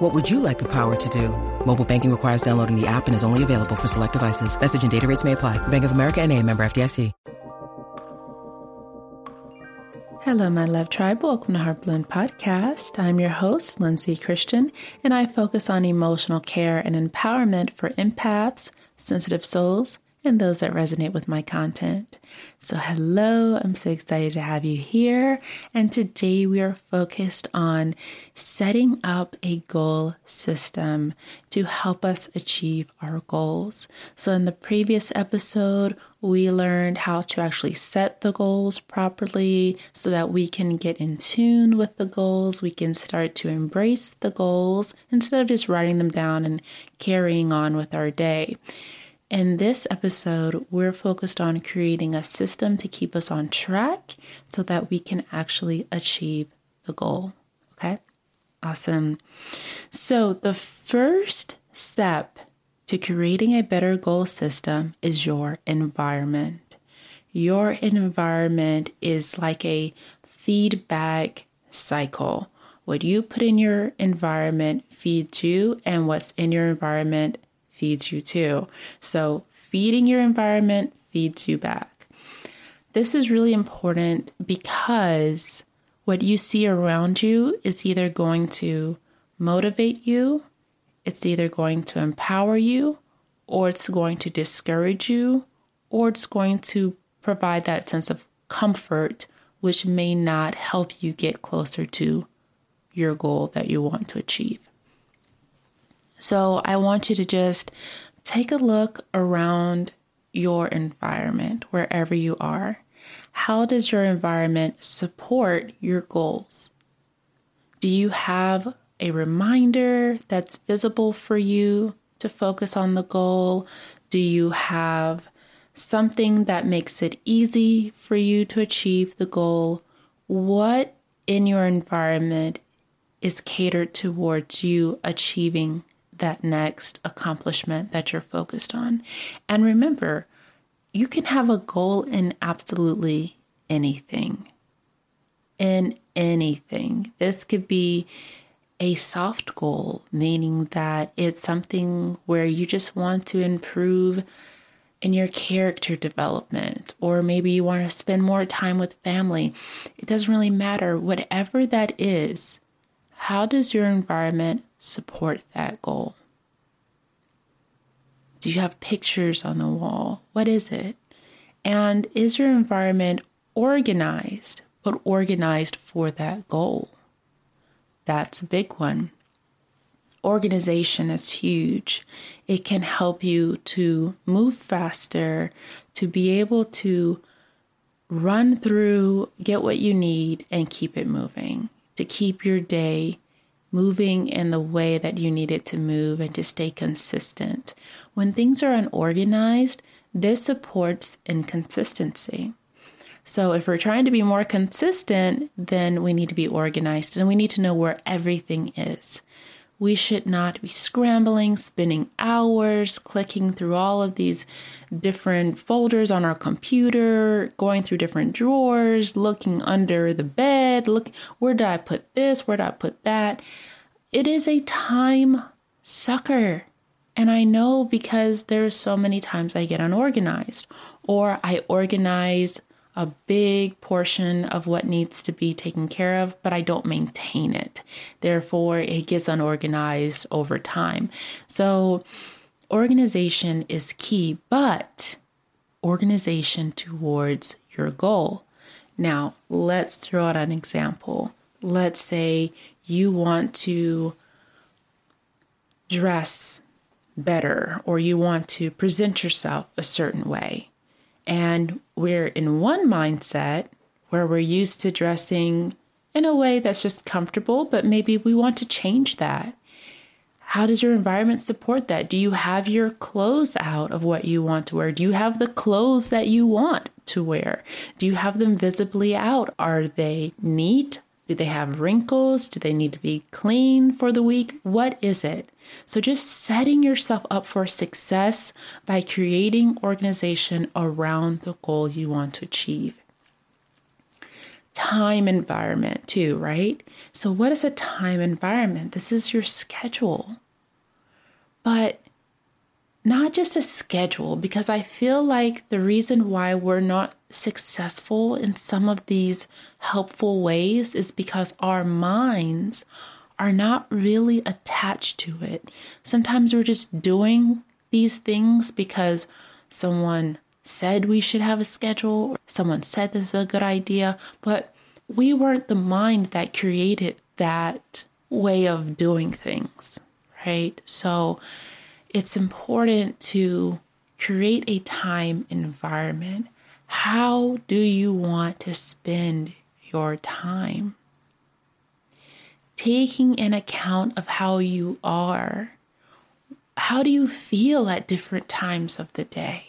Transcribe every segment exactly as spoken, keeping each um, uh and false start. What would you like the power to do? Mobile banking requires downloading the app and is only available for select devices. Message and data rates may apply. Bank of America N A, member F D I C. Hello, my love tribe. Welcome to HeartBloom Podcast. I'm your host, Lindsay Christian, and I focus on emotional care and empowerment for empaths, sensitive souls, and those that resonate with my content. So hello, I'm so excited to have you here. And today we are focused on setting up a goal system to help us achieve our goals. So in the previous episode, we learned how to actually set the goals properly so that we can get in tune with the goals. We can start to embrace the goals instead of just writing them down and carrying on with our day. In this episode, we're focused on creating a system to keep us on track so that we can actually achieve the goal. Okay? Awesome. So the first step to creating a better goal system is your environment. Your environment is like a feedback cycle. What you put in your environment feeds you, and what's in your environment feeds you too. So feeding your environment feeds you back. This is really important because what you see around you is either going to motivate you, it's either going to empower you, or it's going to discourage you, or it's going to provide that sense of comfort, which may not help you get closer to your goal that you want to achieve. So I want you to just take a look around your environment, wherever you are. How does your environment support your goals? Do you have a reminder that's visible for you to focus on the goal? Do you have something that makes it easy for you to achieve the goal? What in your environment is catered towards you achieving that next accomplishment that you're focused on? And remember, you can have a goal in absolutely anything. In anything. This could be a soft goal, meaning that it's something where you just want to improve in your character development, or maybe you want to spend more time with family. It doesn't really matter. Whatever that is, how does your environment support that goal? Do you have pictures on the wall? What is it? And is your environment organized, but organized for that goal? That's a big one. Organization is huge. It can help you to move faster, to be able to run through, get what you need, and keep it moving, to keep your day moving in the way that you need it to move and to stay consistent. When things are unorganized, this supports inconsistency. So if we're trying to be more consistent, then we need to be organized and we need to know where everything is. We should not be scrambling, spending hours, clicking through all of these different folders on our computer, going through different drawers, looking under the bed, look, where did I put this? Where did I put that? It is a time sucker. And I know because there's so many times I get unorganized, or I organize a big portion of what needs to be taken care of, but I don't maintain it. Therefore, it gets unorganized over time. So organization is key, but organization towards your goal. Now, let's throw out an example. Let's say you want to dress better, or you want to present yourself a certain way. And we're in one mindset where we're used to dressing in a way that's just comfortable, but maybe we want to change that. How does your environment support that? Do you have your clothes out of what you want to wear? Do you have the clothes that you want to wear? Do you have them visibly out? Are they neat? Do they have wrinkles? Do they need to be clean for the week? What is it? So just setting yourself up for success by creating organization around the goal you want to achieve. Time environment too, right? So what is a time environment? This is your schedule. But not just a schedule, because I feel like the reason why we're not successful in some of these helpful ways is because our minds are not really attached to it. Sometimes we're just doing these things because someone said we should have a schedule, or someone said this is a good idea, but we weren't the mind that created that way of doing things, right? So it's important to create a time environment. How do you want to spend your time? Taking an account of how you are. How do you feel at different times of the day?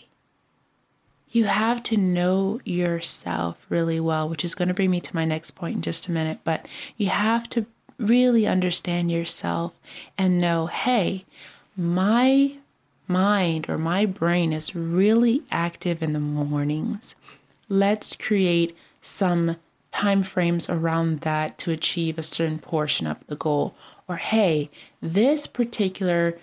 You have to know yourself really well, which is going to bring me to my next point in just a minute, but you have to really understand yourself and know, hey, my mind or my brain is really active in the mornings. Let's create some time frames around that to achieve a certain portion of the goal. Or, hey, this particular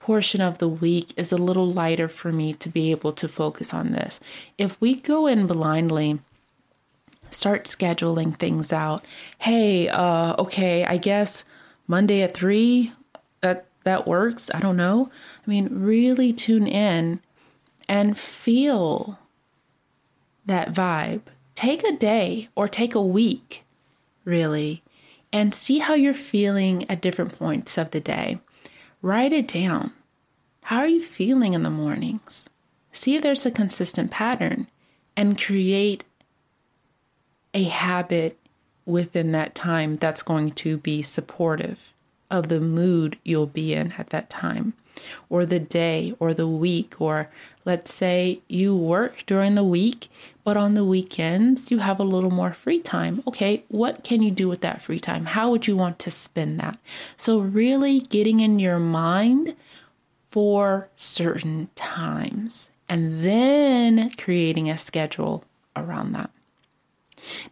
portion of the week is a little lighter for me to be able to focus on this. If we go in blindly, start scheduling things out. Hey, uh, okay, I guess Monday at three, that that works. I don't know. I mean, really tune in and feel that vibe. Take a day or take a week, really, and see how you're feeling at different points of the day. Write it down. How are you feeling in the mornings? See if there's a consistent pattern and create a habit within that time that's going to be supportive of the mood you'll be in at that time, or the day, or the week, or let's say you work during the week, but on the weekends you have a little more free time. Okay, what can you do with that free time? How would you want to spend that? So really getting in your mind for certain times and then creating a schedule around that.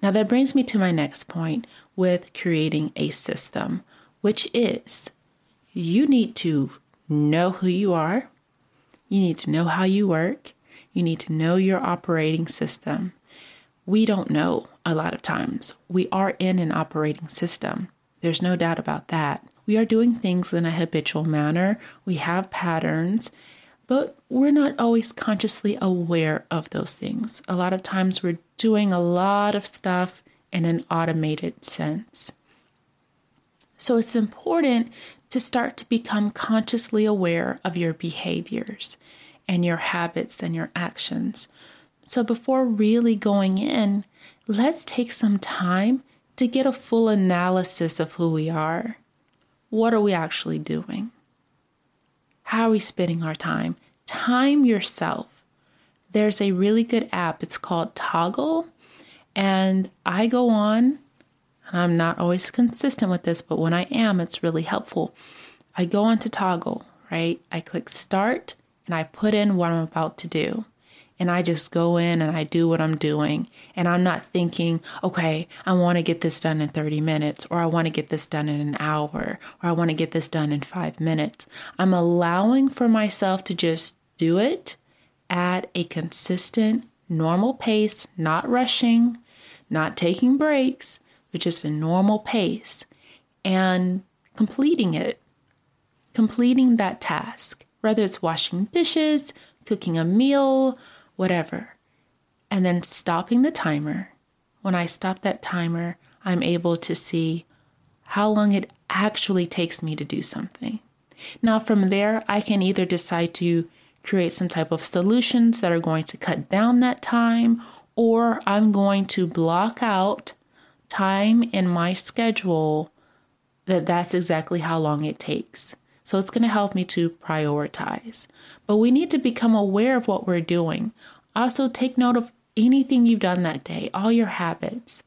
Now that brings me to my next point with creating a system, which is you need to know who you are. You need to know how you work. You need to know your operating system. We don't know a lot of times. We are in an operating system. There's no doubt about that. We are doing things in a habitual manner. We have patterns, but we're not always consciously aware of those things. A lot of times we're doing a lot of stuff in an automated sense. So it's important to start to become consciously aware of your behaviors and your habits and your actions. So before really going in, let's take some time to get a full analysis of who we are. What are we actually doing? How are we spending our time? Time yourself. There's a really good app. It's called Toggl. And I go on. I'm not always consistent with this, but when I am, it's really helpful. I go on to Toggl, right? I click start and I put in what I'm about to do. And I just go in and I do what I'm doing. And I'm not thinking, okay, I want to get this done in thirty minutes, or I want to get this done in an hour, or I want to get this done in five minutes. I'm allowing for myself to just do it at a consistent, normal pace, not rushing, not taking breaks, but just a normal pace, and completing it, completing that task, whether it's washing dishes, cooking a meal, whatever, and then stopping the timer. When I stop that timer, I'm able to see how long it actually takes me to do something. Now, from there, I can either decide to create some type of solutions that are going to cut down that time, or I'm going to block out time in my schedule that that's exactly how long it takes. So it's going to help me to prioritize. But we need to become aware of what we're doing. Also, take note of anything you've done that day, all your habits.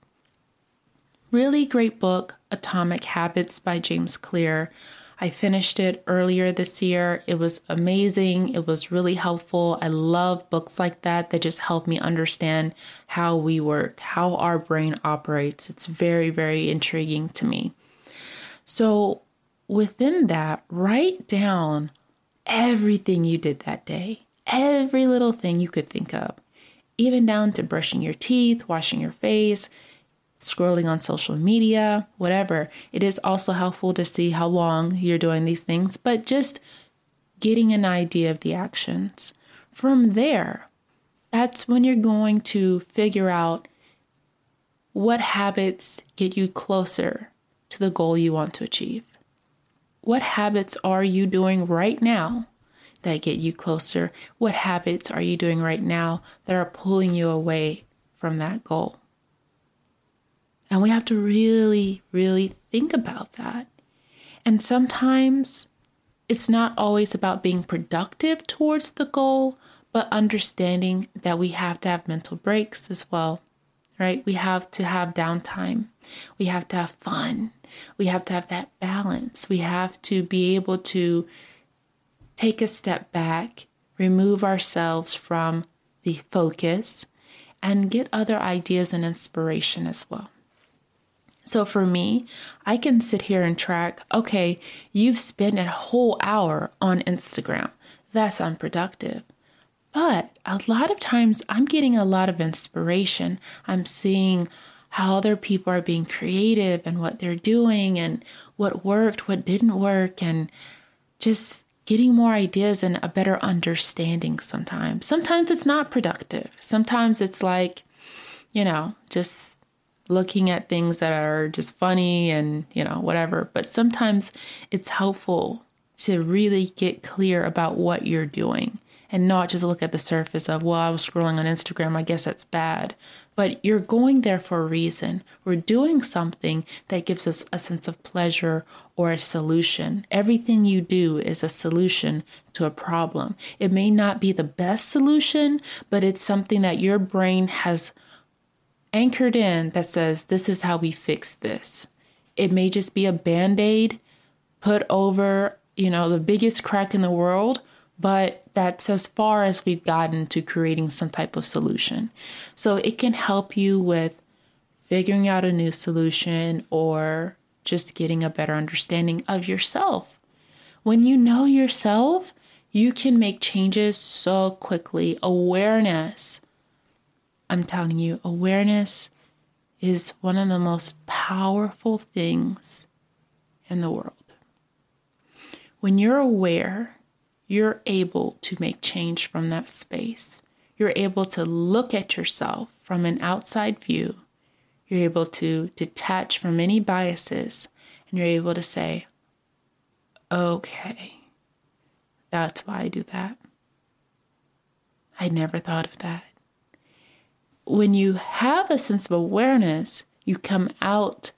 Really great book, Atomic Habits by James Clear. I finished it earlier this year. It was amazing. It was really helpful. I love books like that that just help me understand how we work, how our brain operates. It's very, very intriguing to me. So within that, write down everything you did that day, every little thing you could think of, even down to brushing your teeth, washing your face, scrolling on social media, whatever. It is also helpful to see how long you're doing these things, but just getting an idea of the actions. From there, that's when you're going to figure out what habits get you closer to the goal you want to achieve. What habits are you doing right now that get you closer? What habits are you doing right now that are pulling you away from that goal? And we have to really, really think about that. And sometimes it's not always about being productive towards the goal, but understanding that we have to have mental breaks as well, right? We have to have downtime. We have to have fun. We have to have that balance. We have to be able to take a step back, remove ourselves from the focus, and get other ideas and inspiration as well. So for me, I can sit here and track, okay, you've spent a whole hour on Instagram. That's unproductive. But a lot of times I'm getting a lot of inspiration. I'm seeing how other people are being creative and what they're doing and what worked, what didn't work, and just getting more ideas and a better understanding sometimes. Sometimes it's not productive. Sometimes it's like, you know, just looking at things that are just funny and, you know, whatever. But sometimes it's helpful to really get clear about what you're doing and not just look at the surface of, well, I was scrolling on Instagram, I guess that's bad. But you're going there for a reason. We're doing something that gives us a sense of pleasure or a solution. Everything you do is a solution to a problem. It may not be the best solution, but it's something that your brain has anchored in that says, this is how we fix this. It may just be a Band-Aid put over, you know, the biggest crack in the world, but that's as far as we've gotten to creating some type of solution. So it can help you with figuring out a new solution or just getting a better understanding of yourself. When you know yourself, you can make changes so quickly. Awareness, I'm telling you, awareness is one of the most powerful things in the world. When you're aware, you're able to make change from that space. You're able to look at yourself from an outside view. You're able to detach from any biases, and you're able to say, okay, that's why I do that. I never thought of that. When you have a sense of awareness, you come out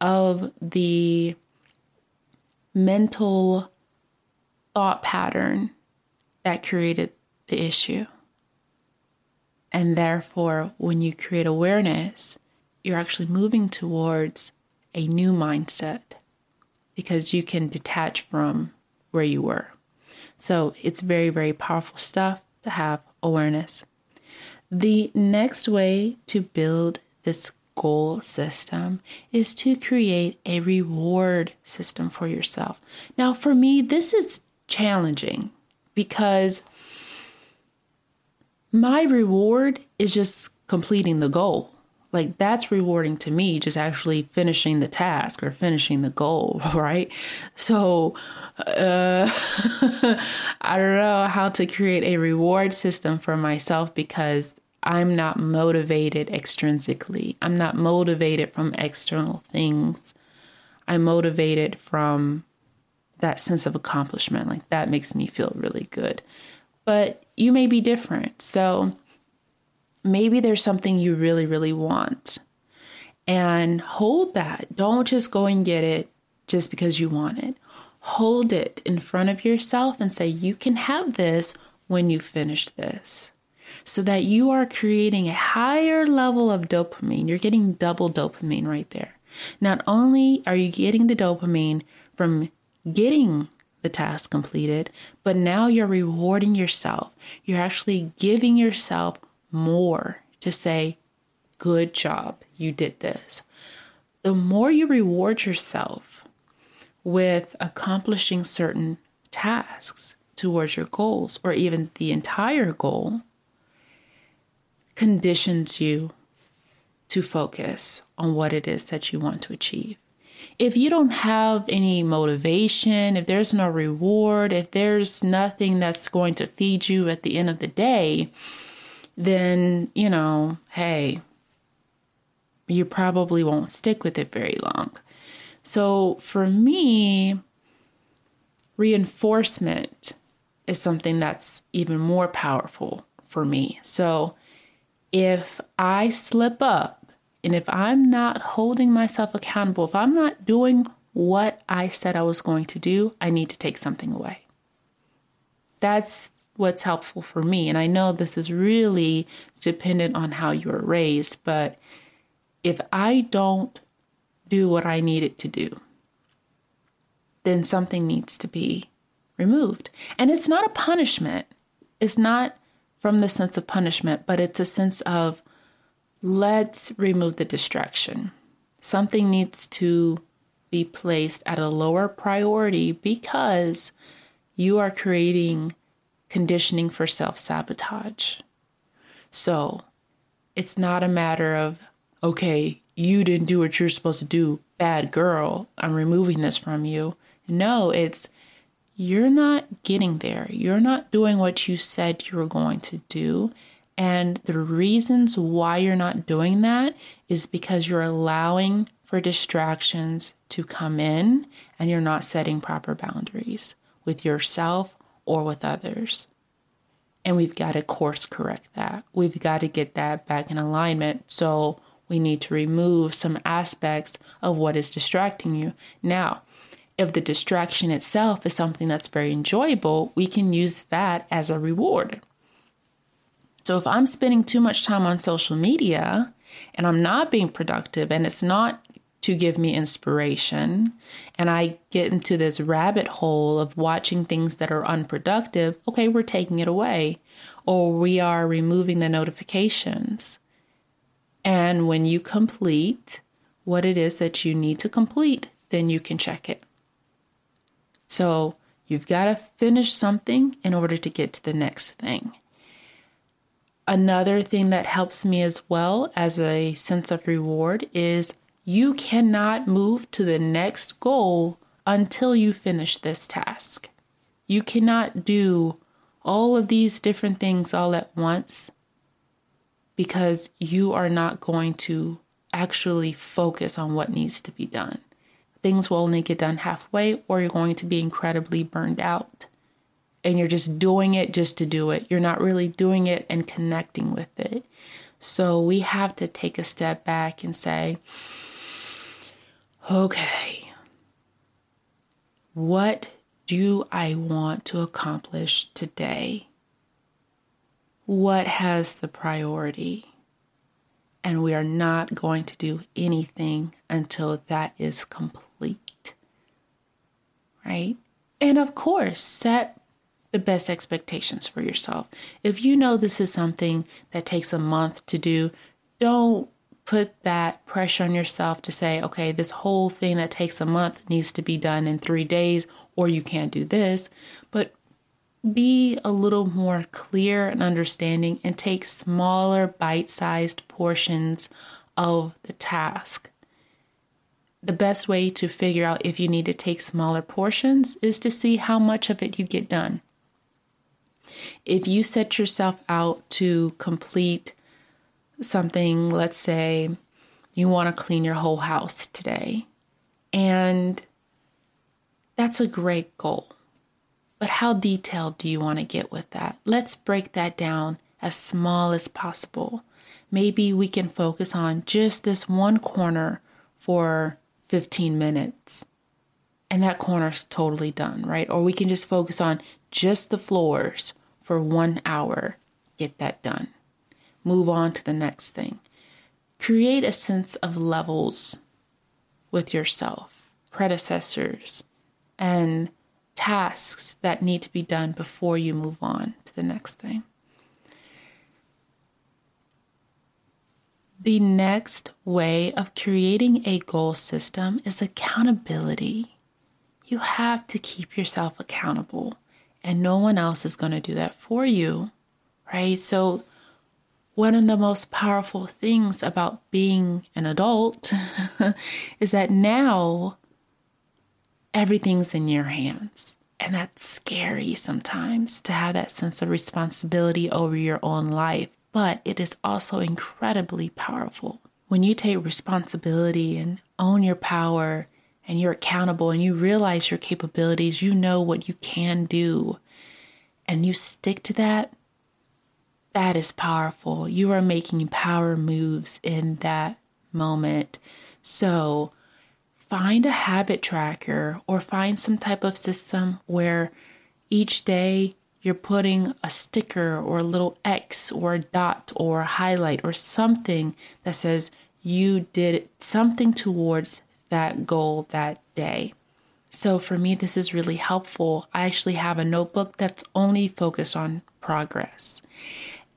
of the mental thought pattern that created the issue. And therefore, when you create awareness, you're actually moving towards a new mindset because you can detach from where you were. So it's very, very powerful stuff to have awareness. The next way to build this goal system is to create a reward system for yourself. Now, for me, this is challenging because my reward is just completing the goal. Like, that's rewarding to me, just actually finishing the task or finishing the goal, right? So uh, I don't know how to create a reward system for myself because I'm not motivated extrinsically. I'm not motivated from external things. I'm motivated from that sense of accomplishment. Like, that makes me feel really good. But you may be different. So maybe there's something you really, really want, and hold that. Don't just go and get it just because you want it. hold it in front of yourself and say, you can have this when you finish this, so that you are creating a higher level of dopamine. You're getting double dopamine right there. Not only are you getting the dopamine from getting the task completed, but now you're rewarding yourself. You're actually giving yourself more to say, good job, you did this. The more you reward yourself with accomplishing certain tasks towards your goals, or even the entire goal, conditions you to focus on what it is that you want to achieve. If you don't have any motivation, if there's no reward, if there's nothing that's going to feed you at the end of the day, then, you know, hey, you probably won't stick with it very long. So for me, reinforcement is something that's even more powerful for me. So if I slip up, and if I'm not holding myself accountable, if I'm not doing what I said I was going to do, I need to take something away. That's what's helpful for me. And I know this is really dependent on how you were raised, but if I don't do what I needed to do, then something needs to be removed. And it's not a punishment. It's not from the sense of punishment, but it's a sense of, let's remove the distraction. Something needs to be placed at a lower priority because you are creating conditioning for self-sabotage. So it's not a matter of, okay, you didn't do what you're supposed to do, bad girl, I'm removing this from you. No, it's, you're not getting there. You're not doing what you said you were going to do. And the reasons why you're not doing that is because you're allowing for distractions to come in, and you're not setting proper boundaries with yourself or with others. And we've got to course correct that. We've got to get that back in alignment. So we need to remove some aspects of what is distracting you. Now, if the distraction itself is something that's very enjoyable, we can use that as a reward. So if I'm spending too much time on social media and I'm not being productive and it's not to give me inspiration, and I get into this rabbit hole of watching things that are unproductive, okay, we're taking it away, or we are removing the notifications. And when you complete what it is that you need to complete, then you can check it. So you've got to finish something in order to get to the next thing. Another thing that helps me as well as a sense of reward is, you cannot move to the next goal until you finish this task. You cannot do all of these different things all at once, because you are not going to actually focus on what needs to be done. Things will only get done halfway, or you're going to be incredibly burned out. And you're just doing it just to do it. You're not really doing it and connecting with it. So we have to take a step back and say, okay, what do I want to accomplish today? What has the priority? And we are not going to do anything until that is complete, right? And of course, set the best expectations for yourself. If you know this is something that takes a month to do, don't put that pressure on yourself to say, okay, this whole thing that takes a month needs to be done in three days, or you can't do this. But be a little more clear and understanding, and take smaller bite-sized portions of the task. The best way to figure out if you need to take smaller portions is to see how much of it you get done. If you set yourself out to complete something, let's say you want to clean your whole house today, and that's a great goal. But how detailed do you want to get with that? Let's break that down as small as possible. Maybe we can focus on just this one corner for fifteen minutes. and that corner's totally done, right? Or we can just focus on just the floors for one hour, get that done. Move on to the next thing. Create a sense of levels with yourself, predecessors, and tasks that need to be done before you move on to the next thing. The next way of creating a goal system is accountability. You have to keep yourself accountable, and no one else is going to do that for you, right? So one of the most powerful things about being an adult is that now everything's in your hands. And that's scary sometimes to have that sense of responsibility over your own life. But it is also incredibly powerful. When you take responsibility and own your power and you're accountable and you realize your capabilities, you know what you can do, and you stick to that, that is powerful. You are making power moves in that moment. So find a habit tracker or find some type of system where each day you're putting a sticker or a little X or a dot or a highlight or something that says you did something towards that goal that day. So for me, this is really helpful. I actually have a notebook that's only focused on progress.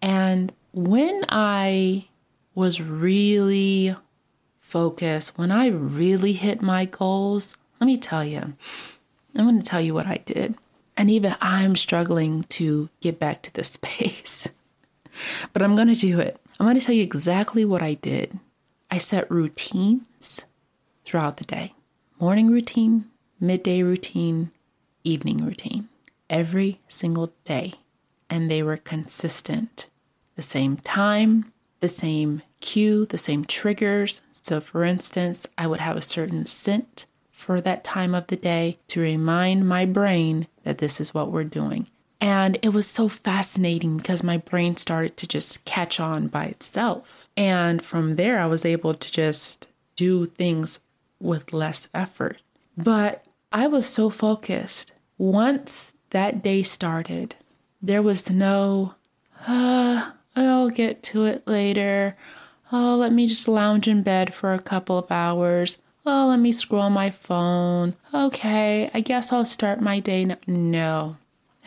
And when I was really focused, when I really hit my goals, let me tell you, I'm going to tell you what I did. And even I'm struggling to get back to this space, but I'm going to do it. I'm going to tell you exactly what I did. I set routines throughout the day, morning routine, midday routine, evening routine, every single day. And they were consistent. The same time, the same cue, the same triggers. So for instance, I would have a certain scent for that time of the day to remind my brain that this is what we're doing. And it was so fascinating because my brain started to just catch on by itself. And from there, I was able to just do things with less effort. But I was so focused. Once that day started, there was no, uh, I'll get to it later. Oh, let me just lounge in bed for a couple of hours. Oh, let me scroll my phone. Okay, I guess I'll start my day now. No.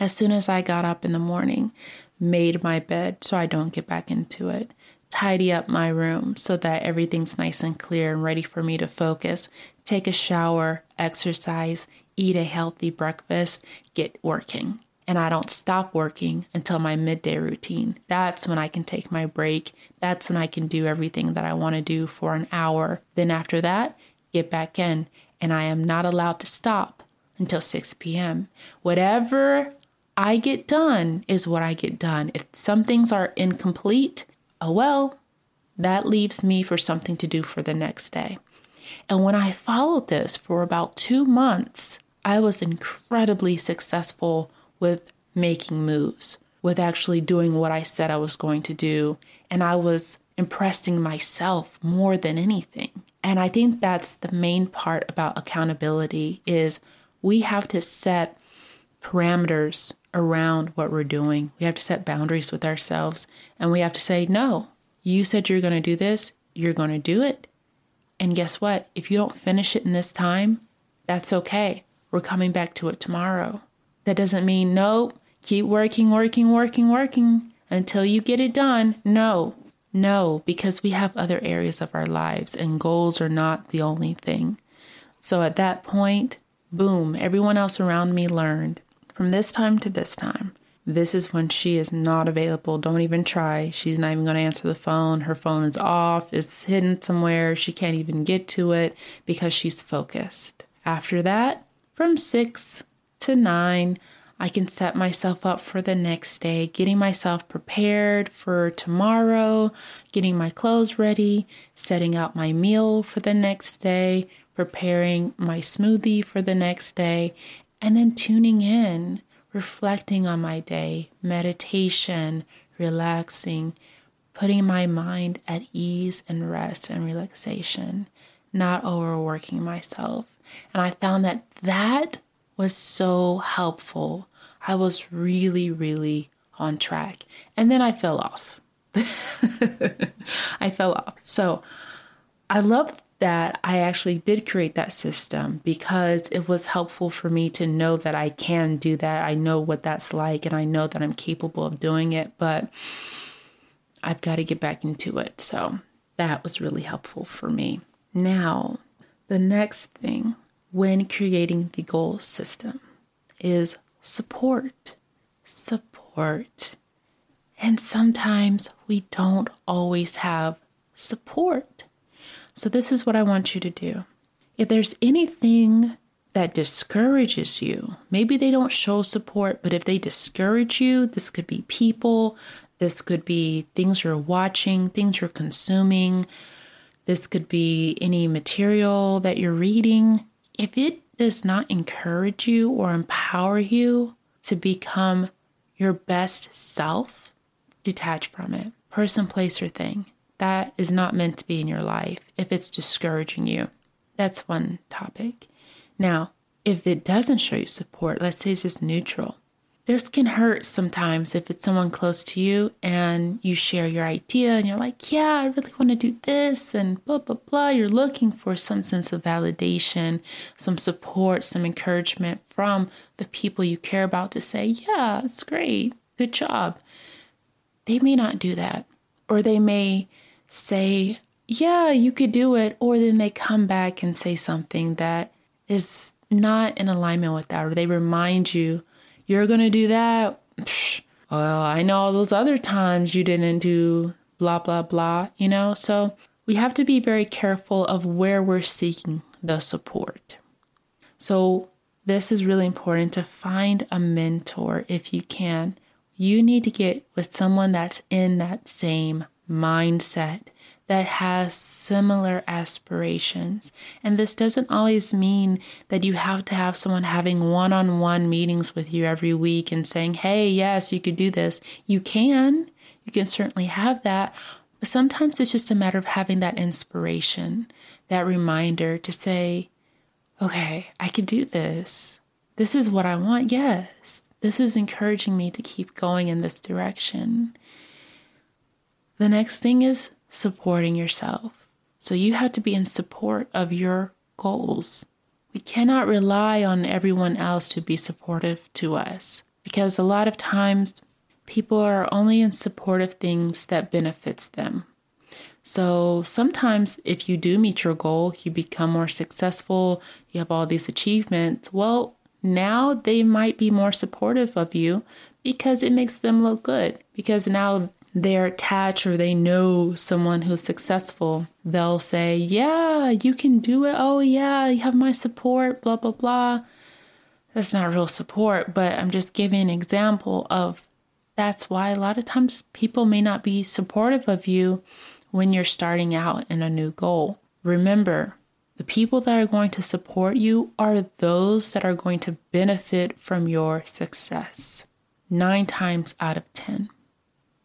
As soon as I got up in the morning, made my bed so I don't get back into it. Tidy up my room so that everything's nice and clear and ready for me to focus. Take a shower, exercise, eat a healthy breakfast, get working. And I don't stop working until my midday routine. That's when I can take my break. That's when I can do everything that I want to do for an hour. Then after that, get back in. And I am not allowed to stop until six p.m. Whatever I get done is what I get done. If some things are incomplete, oh well, that leaves me for something to do for the next day. And when I followed this for about two months, I was incredibly successful with making moves, with actually doing what I said I was going to do. And I was impressing myself more than anything. And I think that's the main part about accountability is we have to set parameters around what we're doing. We have to set boundaries with ourselves. And we have to say, no, you said you're going to do this, you're going to do it. And guess what? If you don't finish it in this time, that's okay. We're coming back to it tomorrow. That doesn't mean, no, keep working, working, working, working until you get it done. No, no, because we have other areas of our lives and goals are not the only thing. So at that point, boom, everyone else around me learned from this time to this time. This is when she is not available. Don't even try. She's not even going to answer the phone. Her phone is off. It's hidden somewhere. She can't even get to it because she's focused. After that, from six to nine, I can set myself up for the next day, getting myself prepared for tomorrow, getting my clothes ready, setting out my meal for the next day, preparing my smoothie for the next day, and then tuning in, reflecting on my day, meditation, relaxing, putting my mind at ease and rest and relaxation. not overworking myself. And I found that that was so helpful. I was really, really on track. And then I fell off. I fell off. So I love that I actually did create that system, because it was helpful for me to know that I can do that. I know what that's like, and I know that I'm capable of doing it, but I've got to get back into it. So that was really helpful for me. Now, the next thing when creating the goal system is support, support. And sometimes we don't always have support. So this is what I want you to do. If there's anything that discourages you, maybe they don't show support, but if they discourage you, this could be people, this could be things you're watching, things you're consuming, this could be any material that you're reading. If it does not encourage you or empower you to become your best self, detach from it. Person, place, or thing. That is not meant to be in your life if it's discouraging you. That's one topic. Now, if it doesn't show you support, let's say it's just neutral. This can hurt sometimes if it's someone close to you and you share your idea and you're like, yeah, I really want to do this and blah, blah, blah. You're looking for some sense of validation, some support, some encouragement from the people you care about to say, yeah, it's great. Good job. They may not do that, or they may say, yeah, you could do it. Or then they come back and say something that is not in alignment with that, or they remind you, you're going to do that. Psh, well, I know all those other times you didn't do blah, blah, blah, you know? So we have to be very careful of where we're seeking the support. So this is really important to find a mentor if you can. You need to get with someone that's in that same mindset, that has similar aspirations. And this doesn't always mean that you have to have someone having one-on-one meetings with you every week and saying, hey, yes, you could do this. You can. You can certainly have that. But sometimes it's just a matter of having that inspiration, that reminder to say, okay, I could do this. This is what I want. Yes, this is encouraging me to keep going in this direction. The next thing is supporting yourself. So you have to be in support of your goals. We cannot rely on everyone else to be supportive to us, because a lot of times people are only in support of things that benefits them. So sometimes if you do meet your goal, you become more successful, you have all these achievements. Well, now they might be more supportive of you because it makes them look good, because now they're attached, or they know someone who's successful. They'll say, yeah, you can do it. Oh yeah, you have my support, blah, blah, blah. That's not real support, but I'm just giving an example of that's why a lot of times people may not be supportive of you when you're starting out in a new goal. Remember, the people that are going to support you are those that are going to benefit from your success nine times out of ten.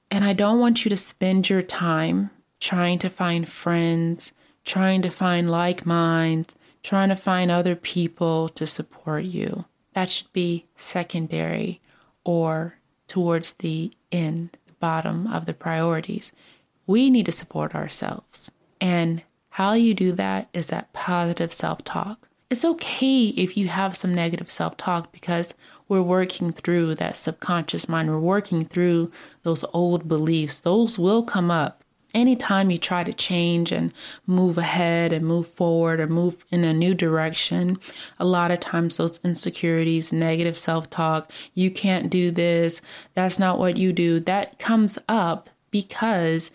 And I don't want you to spend your time trying to find friends, trying to find like minds, trying to find other people to support you. That should be secondary or towards the end, the bottom of the priorities. We need to support ourselves. And how you do that is that positive self-talk. It's okay if you have some negative self-talk, because we're working through that subconscious mind. We're working through those old beliefs. Those will come up anytime you try to change and move ahead and move forward or move in a new direction. A lot of times those insecurities, negative self-talk, you can't do this, that's not what you do, that comes up because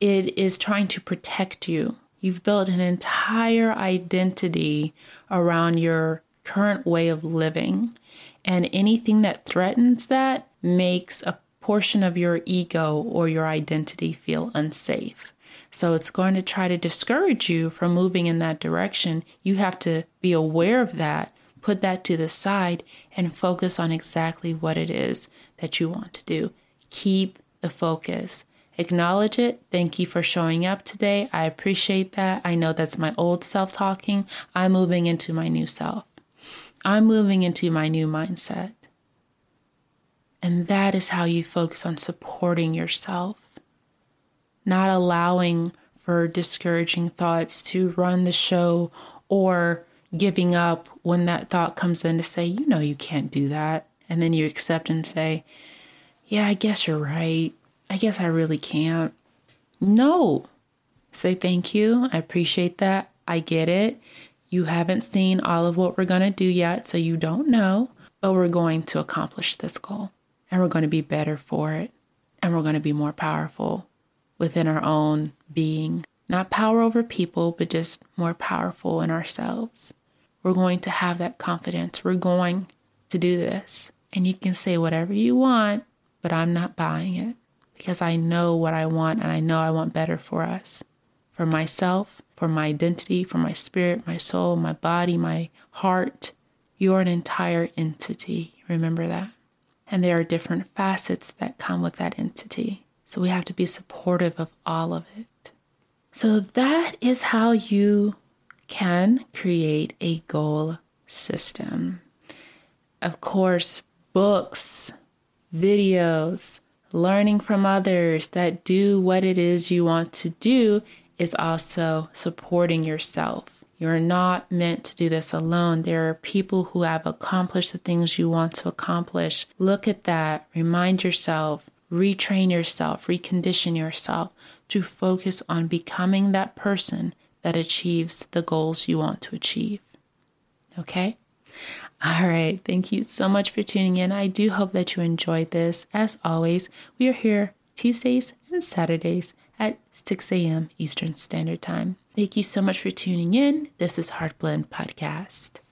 it is trying to protect you. You've built an entire identity around your current way of living. And anything that threatens that makes a portion of your ego or your identity feel unsafe. So it's going to try to discourage you from moving in that direction. You have to be aware of that, put that to the side, and focus on exactly what it is that you want to do. Keep the focus Acknowledge it. Thank you for showing up today. I appreciate that. I know that's my old self talking. I'm moving into my new self. I'm moving into my new mindset. And that is how you focus on supporting yourself, not allowing for discouraging thoughts to run the show or giving up when that thought comes in to say, you know, you can't do that. And then you accept and say, yeah, I guess you're right. I guess I really can't. No. Say thank you. I appreciate that. I get it. You haven't seen all of what we're going to do yet, so you don't know. But we're going to accomplish this goal. And we're going to be better for it. And we're going to be more powerful within our own being. Not power over people, but just more powerful in ourselves. We're going to have that confidence. We're going to do this. And you can say whatever you want, but I'm not buying it. Because I know what I want, and I know I want better for us. For myself, for my identity, for my spirit, my soul, my body, my heart. You're an entire entity. Remember that. And there are different facets that come with that entity. So we have to be supportive of all of it. So that is how you can create a goal system. Of course, books, videos, learning from others that do what it is you want to do is also supporting yourself. You're not meant to do this alone. There are people who have accomplished the things you want to accomplish. Look at that. Remind yourself. Retrain yourself. Recondition yourself to focus on becoming that person that achieves the goals you want to achieve. Okay? All right. Thank you so much for tuning in. I do hope that you enjoyed this. As always, we are here Tuesdays and Saturdays at six a.m. Eastern Standard Time. Thank you so much for tuning in. This is HeartBloom Podcast.